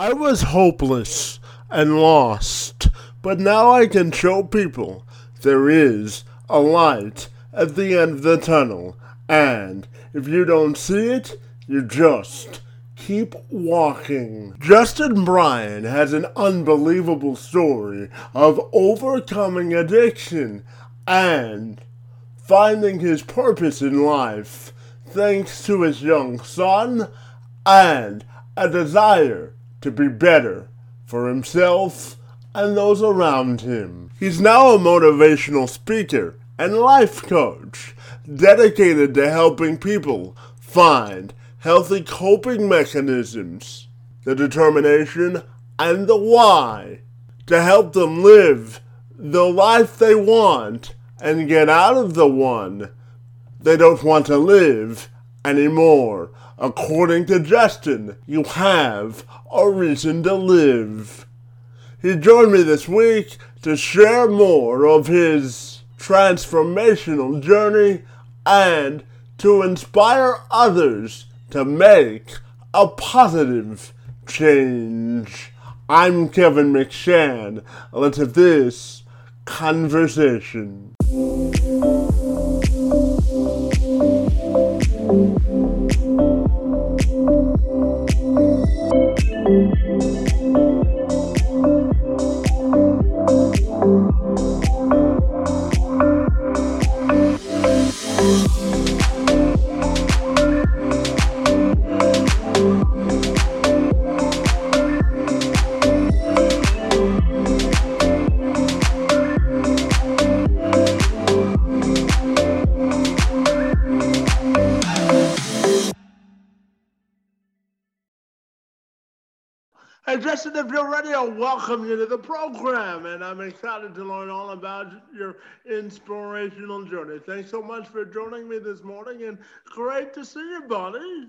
I was hopeless and lost, but now I can show people there is a light at the end of the tunnel, and if you don't see it, you just keep walking. Justin Brian has an unbelievable story of overcoming addiction and finding his purpose in life thanks to his young son and a desire to be better for himself and those around him. He's now a motivational speaker and life coach dedicated to helping people find healthy coping mechanisms, the determination, and the why to help them live the life they want and get out of the one they don't want to live anymore. According to Justin, you have a reason to live. He joined me this week to share more of his transformational journey and to inspire others to make a positive change. I'm Kevin McShan. Let's have this conversation. Justin, if you're ready, I'll welcome you to the program, and I'm excited to learn all about your inspirational journey. Thanks so much for joining me this morning, and great to see you, buddy.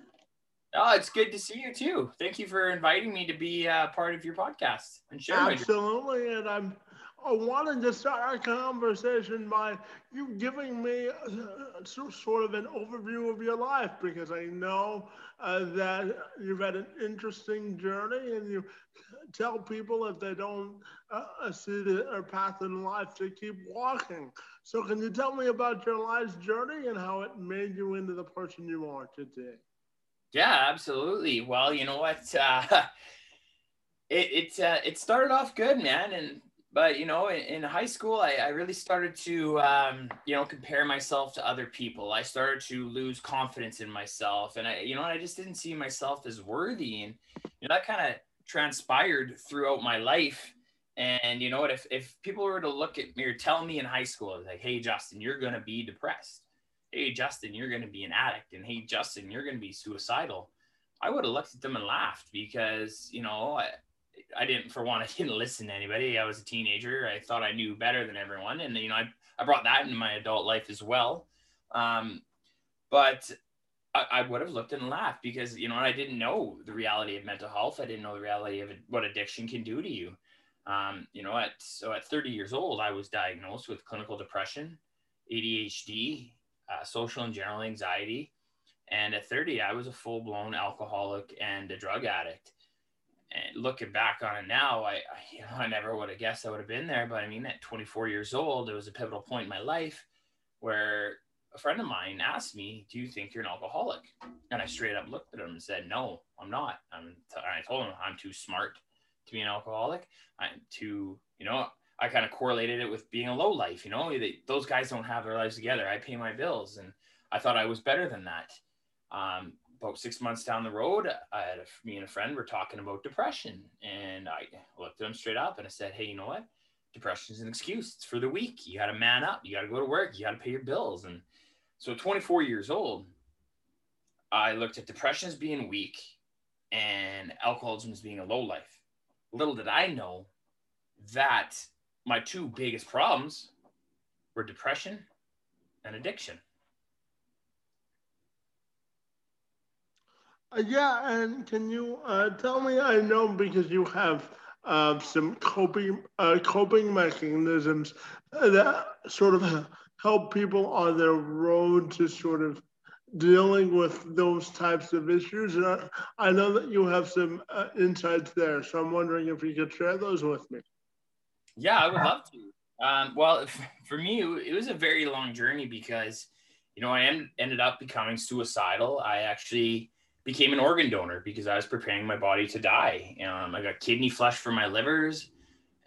Oh, it's good to see you, too. Thank you for inviting me to be part of your podcast and share my journey. Absolutely, and I wanted to start our conversation by you giving me sort of an overview of your life, because I know that you've had an interesting journey, and you tell people if they don't see their path in life to keep walking. So can you tell me about your life's journey and how it made you into the person you are today? Yeah, absolutely. Well, you know what? It started off good, man. But, you know, in high school, I really started to, compare myself to other people. I started to lose confidence in myself. And I just didn't see myself as worthy. And, you know, that kind of transpired throughout my life. And, you know, if people were to look at me or tell me in high school, it was like, hey, Justin, you're going to be depressed. Hey, Justin, you're going to be an addict. And hey, Justin, you're going to be suicidal. I would have looked at them and laughed because, you know, I didn't listen to anybody. I was a teenager. I thought I knew better than everyone. And, you know, I brought that into my adult life as well. But I would have looked and laughed because, you know, I didn't know the reality of mental health. I didn't know the reality of what addiction can do to you. At 30 years old, I was diagnosed with clinical depression, ADHD, social and general anxiety. And at 30, I was a full-blown alcoholic and a drug addict. And looking back on it now, I never would have guessed I would have been there. But I mean, at 24 years old, it was a pivotal point in my life where a friend of mine asked me, do you think you're an alcoholic? And I straight up looked at him and said, no, I'm not. I told him I'm too smart to be an alcoholic. I'm too, you know, I kind of correlated it with being a lowlife. You know, those guys don't have their lives together. I pay my bills. And I thought I was better than that. About 6 months down the road, me and a friend were talking about depression, and I looked at him straight up and I said, hey, you know what? Depression is an excuse. It's for the weak. You got to man up. You got to go to work. You got to pay your bills. And so at 24 years old, I looked at depression as being weak and alcoholism as being a lowlife. Little did I know that my two biggest problems were depression and addiction. Yeah, and can you tell me, I know because you have some coping mechanisms that sort of help people on their road to sort of dealing with those types of issues. And I know that you have some insights there, so I'm wondering if you could share those with me. Yeah, I would love to. Well, for me, it was a very long journey because, you know, I ended up becoming suicidal. I actually became an organ donor because I was preparing my body to die. I got kidney flesh from my livers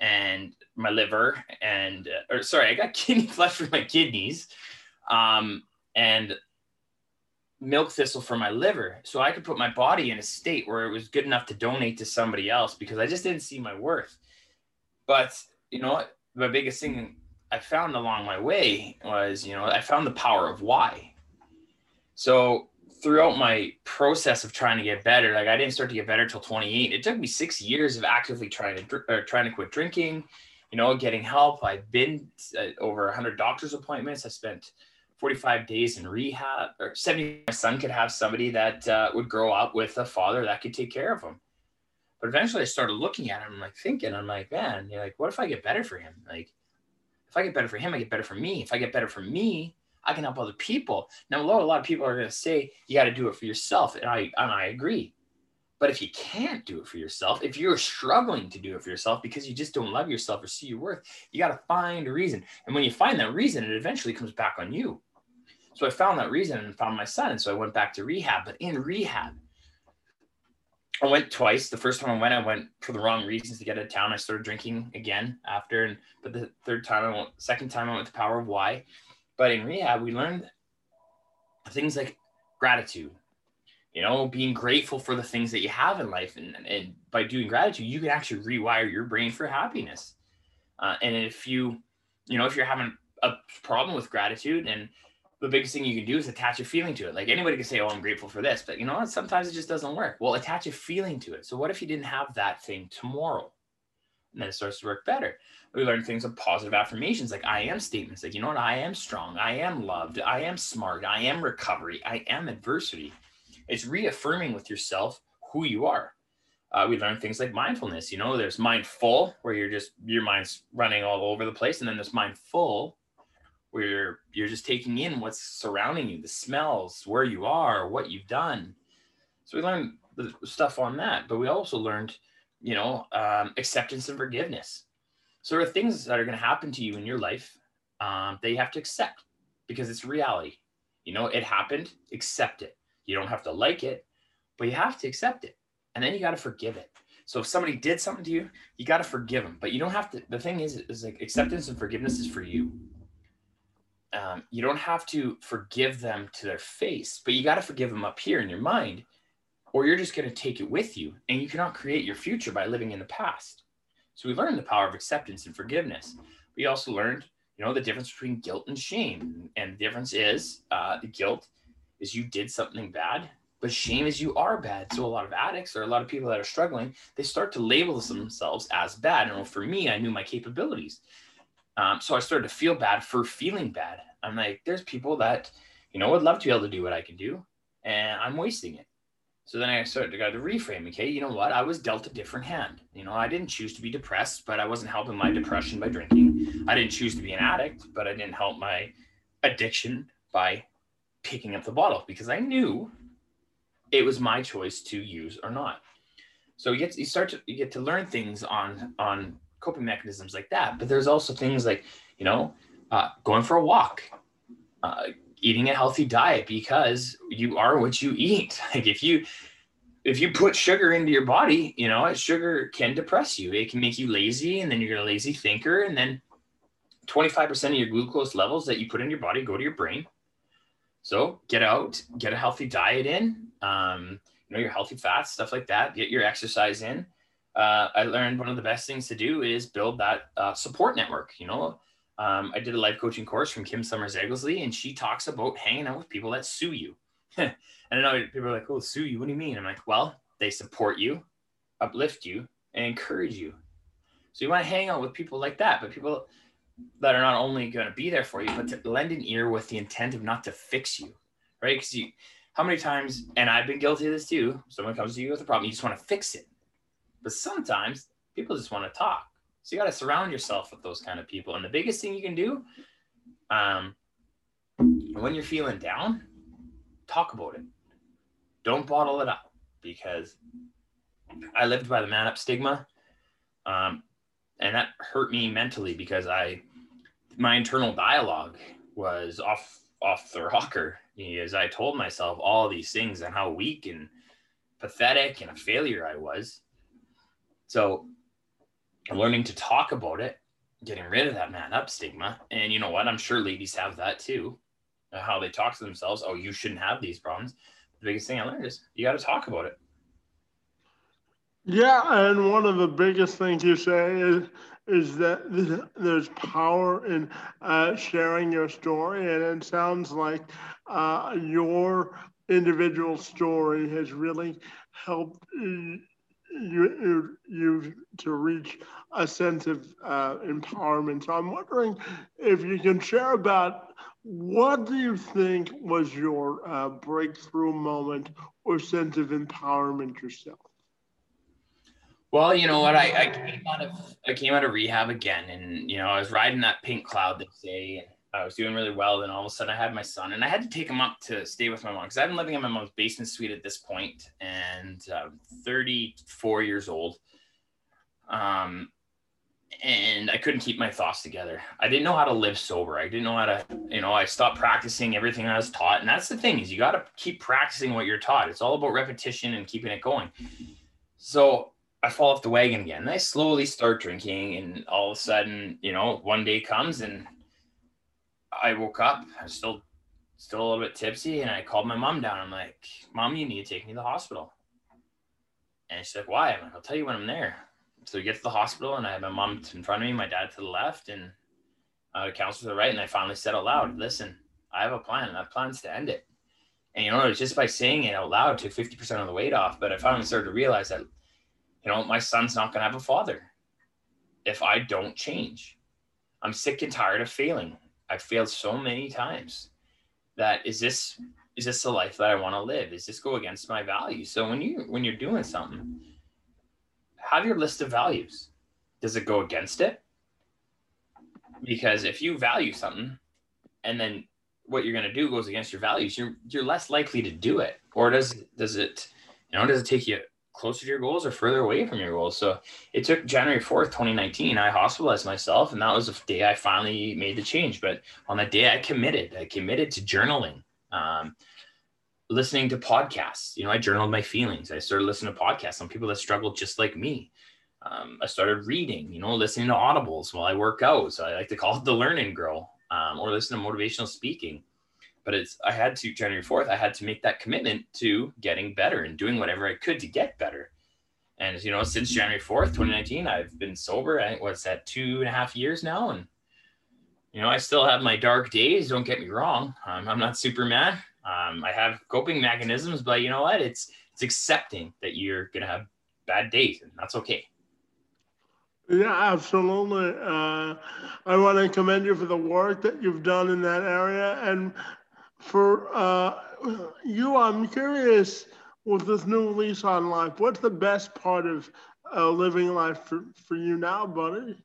and my liver and, or sorry, I got kidney flesh from my kidneys and milk thistle from my liver. So I could put my body in a state where it was good enough to donate to somebody else because I just didn't see my worth. But, you know, my biggest thing I found along my way was, you know, I found the power of why. So throughout my process of trying to get better, like I didn't start to get better till 28. It took me 6 years of actively trying to quit drinking, you know, getting help. I've been over 100 doctor's appointments. I spent 45 days in rehab, or 70. My son could have somebody that would grow up with a father that could take care of him. But eventually I started looking at him, like thinking, I'm like, man, you're like, what if I get better for him? Like, if I get better for him, I get better for me. If I get better for me, I can help other people. Now, a lot of people are going to say, you got to do it for yourself. And I agree. But if you can't do it for yourself, if you're struggling to do it for yourself because you just don't love yourself or see your worth, you got to find a reason. And when you find that reason, it eventually comes back on you. So I found that reason and found my son. And so I went back to rehab. But in rehab, I went twice. The first time I went for the wrong reasons to get out of town. I started drinking again after. But the second time I went to power of why. But in rehab, we learned things like gratitude, you know, being grateful for the things that you have in life. And by doing gratitude, you can actually rewire your brain for happiness. And if you're having a problem with gratitude, and the biggest thing you can do is attach a feeling to it. Like anybody can say, oh, I'm grateful for this, but you know what? Sometimes it just doesn't work. Well, attach a feeling to it. So what if you didn't have that thing tomorrow? And then it starts to work better. We learn things of positive affirmations, like I am statements, like, you know what, I am strong, I am loved, I am smart, I am recovery, I am adversity. It's reaffirming with yourself who you are. We learn things like mindfulness, you know, there's mindful, where you're just, your mind's running all over the place. And then there's mindful, where you're just taking in what's surrounding you, the smells, where you are, what you've done. So we learned the stuff on that, but we also learned, you know, acceptance and forgiveness. So there are things that are going to happen to you in your life that you have to accept because it's reality. You know, it happened, accept it. You don't have to like it, but you have to accept it. And then you got to forgive it. So if somebody did something to you, you got to forgive them, but you don't have to. The thing is like acceptance and forgiveness is for you. You don't have to forgive them to their face, but you got to forgive them up here in your mind, or you're just going to take it with you, and you cannot create your future by living in the past. So we learned the power of acceptance and forgiveness. We also learned, you know, the difference between guilt and shame. And the difference is the guilt is you did something bad, but shame is you are bad. So a lot of addicts or a lot of people that are struggling, they start to label themselves as bad. And for me, I knew my capabilities. So I started to feel bad for feeling bad. I'm like, there's people that, you know, would love to be able to do what I can do, and I'm wasting it. So then I started to go to reframe, okay, you know what? I was dealt a different hand. You know, I didn't choose to be depressed, but I wasn't helping my depression by drinking. I didn't choose to be an addict, but I didn't help my addiction by picking up the bottle because I knew it was my choice to use or not. So you get to learn things on coping mechanisms like that. But there's also things like, you know, going for a walk, eating a healthy diet because you are what you eat. Like if you put sugar into your body, you know, sugar can depress you. It can make you lazy, and then you're a lazy thinker. And then 25% of your glucose levels that you put in your body go to your brain. So get out, get a healthy diet in, you know, your healthy fats, stuff like that, get your exercise in. I learned one of the best things to do is build that support network, you know. I did a life coaching course from Kim Summers-Egglesley, and she talks about hanging out with people that sue you. And I know people are like, oh, sue you, what do you mean? I'm like, well, they support you, uplift you, and encourage you. So you want to hang out with people like that, but people that are not only going to be there for you, but to lend an ear with the intent of not to fix you, right? Because how many times, and I've been guilty of this too, someone comes to you with a problem, you just want to fix it. But sometimes people just want to talk. So you got to surround yourself with those kind of people. And the biggest thing you can do when you're feeling down talk about it. Don't bottle it up, because I lived by the man up stigma. And that hurt me mentally, because my internal dialogue was off the rocker, as I told myself all these things and how weak and pathetic and a failure I was. So learning to talk about it, getting rid of that man up stigma. And you know what? I'm sure ladies have that too, how they talk to themselves. Oh, you shouldn't have these problems. The biggest thing I learned is you got to talk about it. Yeah. And one of the biggest things you say is that there's power in sharing your story. And it sounds like your individual story has really helped you to reach a sense of empowerment. So I'm wondering if you can share about what do you think was your breakthrough moment or sense of empowerment yourself? Well, you know what, I came out of rehab again, and I was riding that pink cloud this day, and I was doing really well. Then all of a sudden I had my son, and I had to take him up to stay with my mom, because I've been living in my mom's basement suite at this point, and 34 years old. And I couldn't keep my thoughts together. I didn't know how to live sober. I didn't know how to, I stopped practicing everything I was taught. And that's the thing, is you got to keep practicing what you're taught. It's all about repetition and keeping it going. So I fall off the wagon again. And I slowly start drinking, and all of a sudden, one day comes, and I woke up, I was still a little bit tipsy, and I called my mom down. I'm like, Mom, you need to take me to the hospital. And she's like, why? I'm like, I'll tell you when I'm there. So we get to the hospital, and I had my mom in front of me, my dad to the left, and a counselor to the right. And I finally said out loud, listen, I have a plan, and that plan's to end it. And just by saying it out loud, it took 50% of the weight off. But I finally started to realize that, my son's not gonna have a father if I don't change. I'm sick and tired of failing. I've failed so many times. That is this the life that I want to live? Is this go against my values? So when you're doing something, have your list of values. Does it go against it? Because if you value something and then what you're going to do goes against your values, you're less likely to do it. Or does it take you closer to your goals or further away from your goals? So it took January 4th, 2019, I hospitalized myself, and that was the day I finally made the change. But on that day, I committed to journaling, listening to podcasts. I journaled my feelings. I started listening to podcasts on people that struggled just like me. I started reading, listening to audibles while I work out. So I like to call it the learn and grow, or listen to motivational speaking. But January 4th, I had to make that commitment to getting better and doing whatever I could to get better. And, since January 4th, 2019, I've been sober. I think, 2.5 years now? And, I still have my dark days. Don't get me wrong. I'm not Superman. I have coping mechanisms, but you know what? It's accepting that you're going to have bad days, and that's okay. Yeah, absolutely. I want to commend you for the work that you've done in that area. And for you, I'm curious, with this new lease on life, what's the best part of living life for you now, buddy?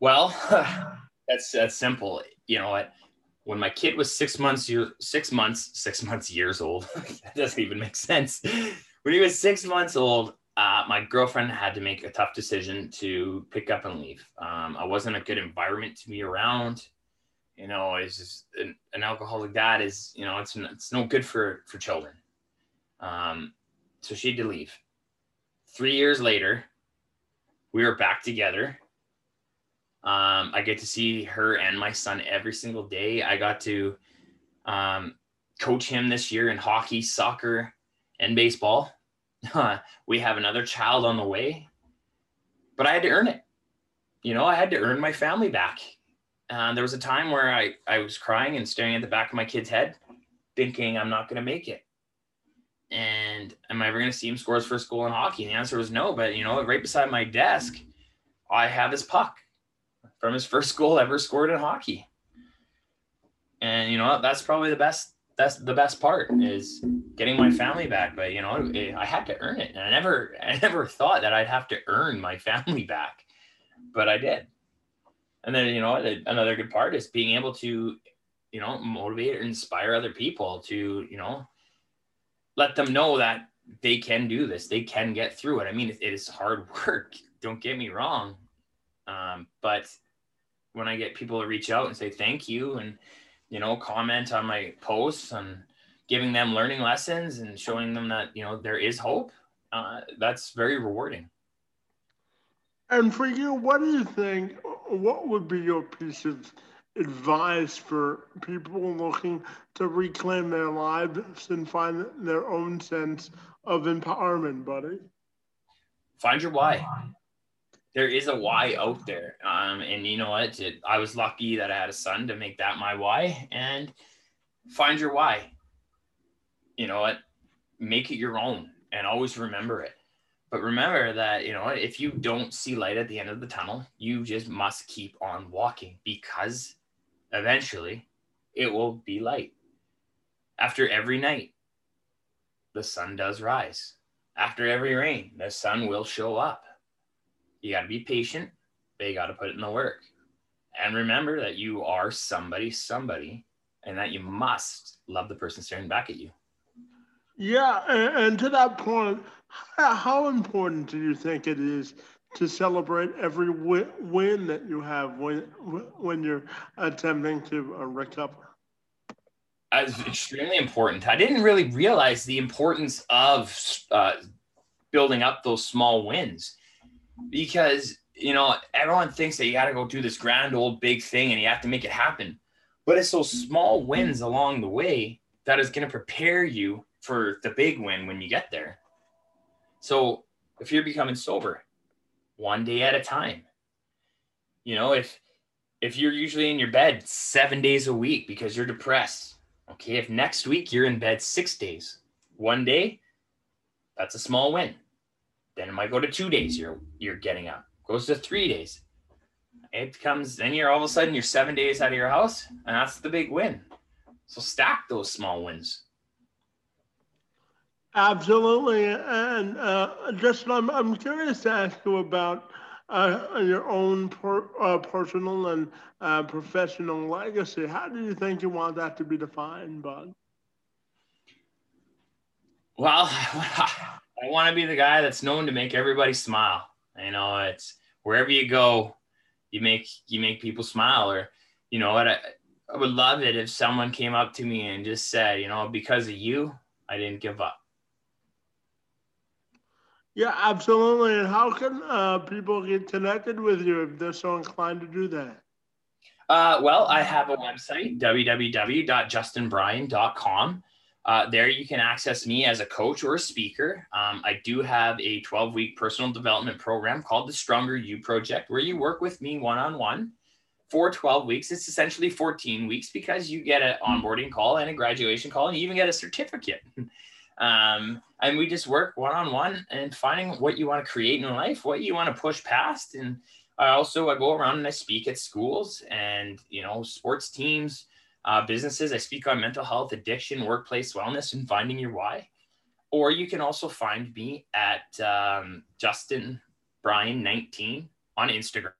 Well, that's simple. You know what? When my kid was 6 months old, that doesn't even make sense. When he was 6 months old, my girlfriend had to make a tough decision to pick up and leave. I wasn't a good environment to be around. It's just an alcoholic dad is, it's no good for children. So she had to leave. 3 years later, we were back together. I get to see her and my son every single day. I got to coach him this year in hockey, soccer, and baseball. We have another child on the way, but I had to earn it. I had to earn my family back. There was a time where I was crying and staring at the back of my kid's head, thinking I'm not going to make it. And am I ever going to see him score his first goal in hockey? And the answer was no. But right beside my desk, I have his puck from his first goal ever scored in hockey. And that's probably the best part is getting my family back. But I had to earn it, and I never thought that I'd have to earn my family back, but I did. And then another good part is being able to you know, motivate or inspire other people to, you know, let them know that they can do this. They can get through it. I mean, it is hard work. Don't get me wrong. But when I get people to reach out and say, thank you, and, you know, comment on my posts and giving them learning lessons and showing them that, you know, there is hope, that's very rewarding. And for you, what do you think, what would be your piece of advice for people looking to reclaim their lives and find their own sense of empowerment, buddy? Find your why. There is a why out there. And you know what? I was lucky that I had a son to make that my why. And find your why. You know what? Make it your own and always remember it. But remember that, you know, if you don't see light at the end of the tunnel, you just must keep on walking, because eventually it will be light. After every night, the sun does rise. After every rain, the sun will show up. You got to be patient, but you got to put in the work. And remember that you are somebody, and that you must love the person staring back at you. Yeah, and to that point, how important do you think it is to celebrate every win that you have when you're attempting to recover? It's extremely important. I didn't really realize the importance of building up those small wins, because, you know, everyone thinks that you got to go do this grand old big thing and you have to make it happen. But it's those small wins along the way that is going to prepare you for the big win when you get there. So if you're becoming sober, one day at a time, you know, if you're usually in your bed 7 days a week because you're depressed, okay, if next week you're in bed 6 days, one day, that's a small win. Then it might go to 2 days, you're getting up. Goes to 3 days. It comes, then you're all of a sudden, you're 7 days out of your house, and that's the big win. So stack those small wins. Absolutely. And Justin, I'm curious to ask you about your own personal and professional legacy. How do you think you want that to be defined, Bud? Well, I want to be the guy that's known to make everybody smile. You know, it's wherever you go, you make people smile. Or, you know, I would love it if someone came up to me and just said, you know, because of you, I didn't give up. Yeah, absolutely. And how can people get connected with you if they're so inclined to do that? Well, I have a website, www.justinbrian.com. There you can access me as a coach or a speaker. I do have a 12-week personal development program called the Stronger You Project, where you work with me one-on-one for 12 weeks. It's essentially 14 weeks because you get an onboarding call and a graduation call, and you even get a certificate. And we just work one-on-one and finding what you want to create in life, what you want to push past. And I go around and I speak at schools and, you know, sports teams, businesses. I speak on mental health, addiction, workplace wellness, and finding your why. Or you can also find me at Justin Brian 19 on Instagram,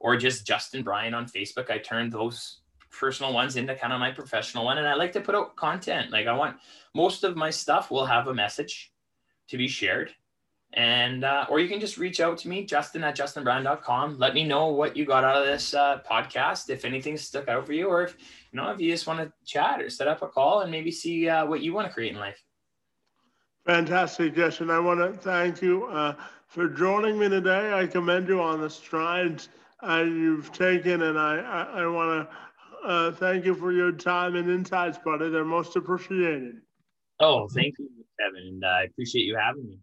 or just Justin Brian on Facebook. I turned those personal ones into kind of my professional one. And I like to put out content. Like, I want most of my stuff will have a message to be shared. And, or you can just reach out to me, Justin@justinbrand.com. Let me know what you got out of this podcast. If anything stuck out for you, or if, you know, if you just want to chat or set up a call and maybe see what you want to create in life. Fantastic, Justin. I want to thank you for joining me today. I commend you on the strides you've taken. And I want to, thank you for your time and insights, buddy. They're most appreciated. Oh, thank you, Kevin. And I appreciate you having me.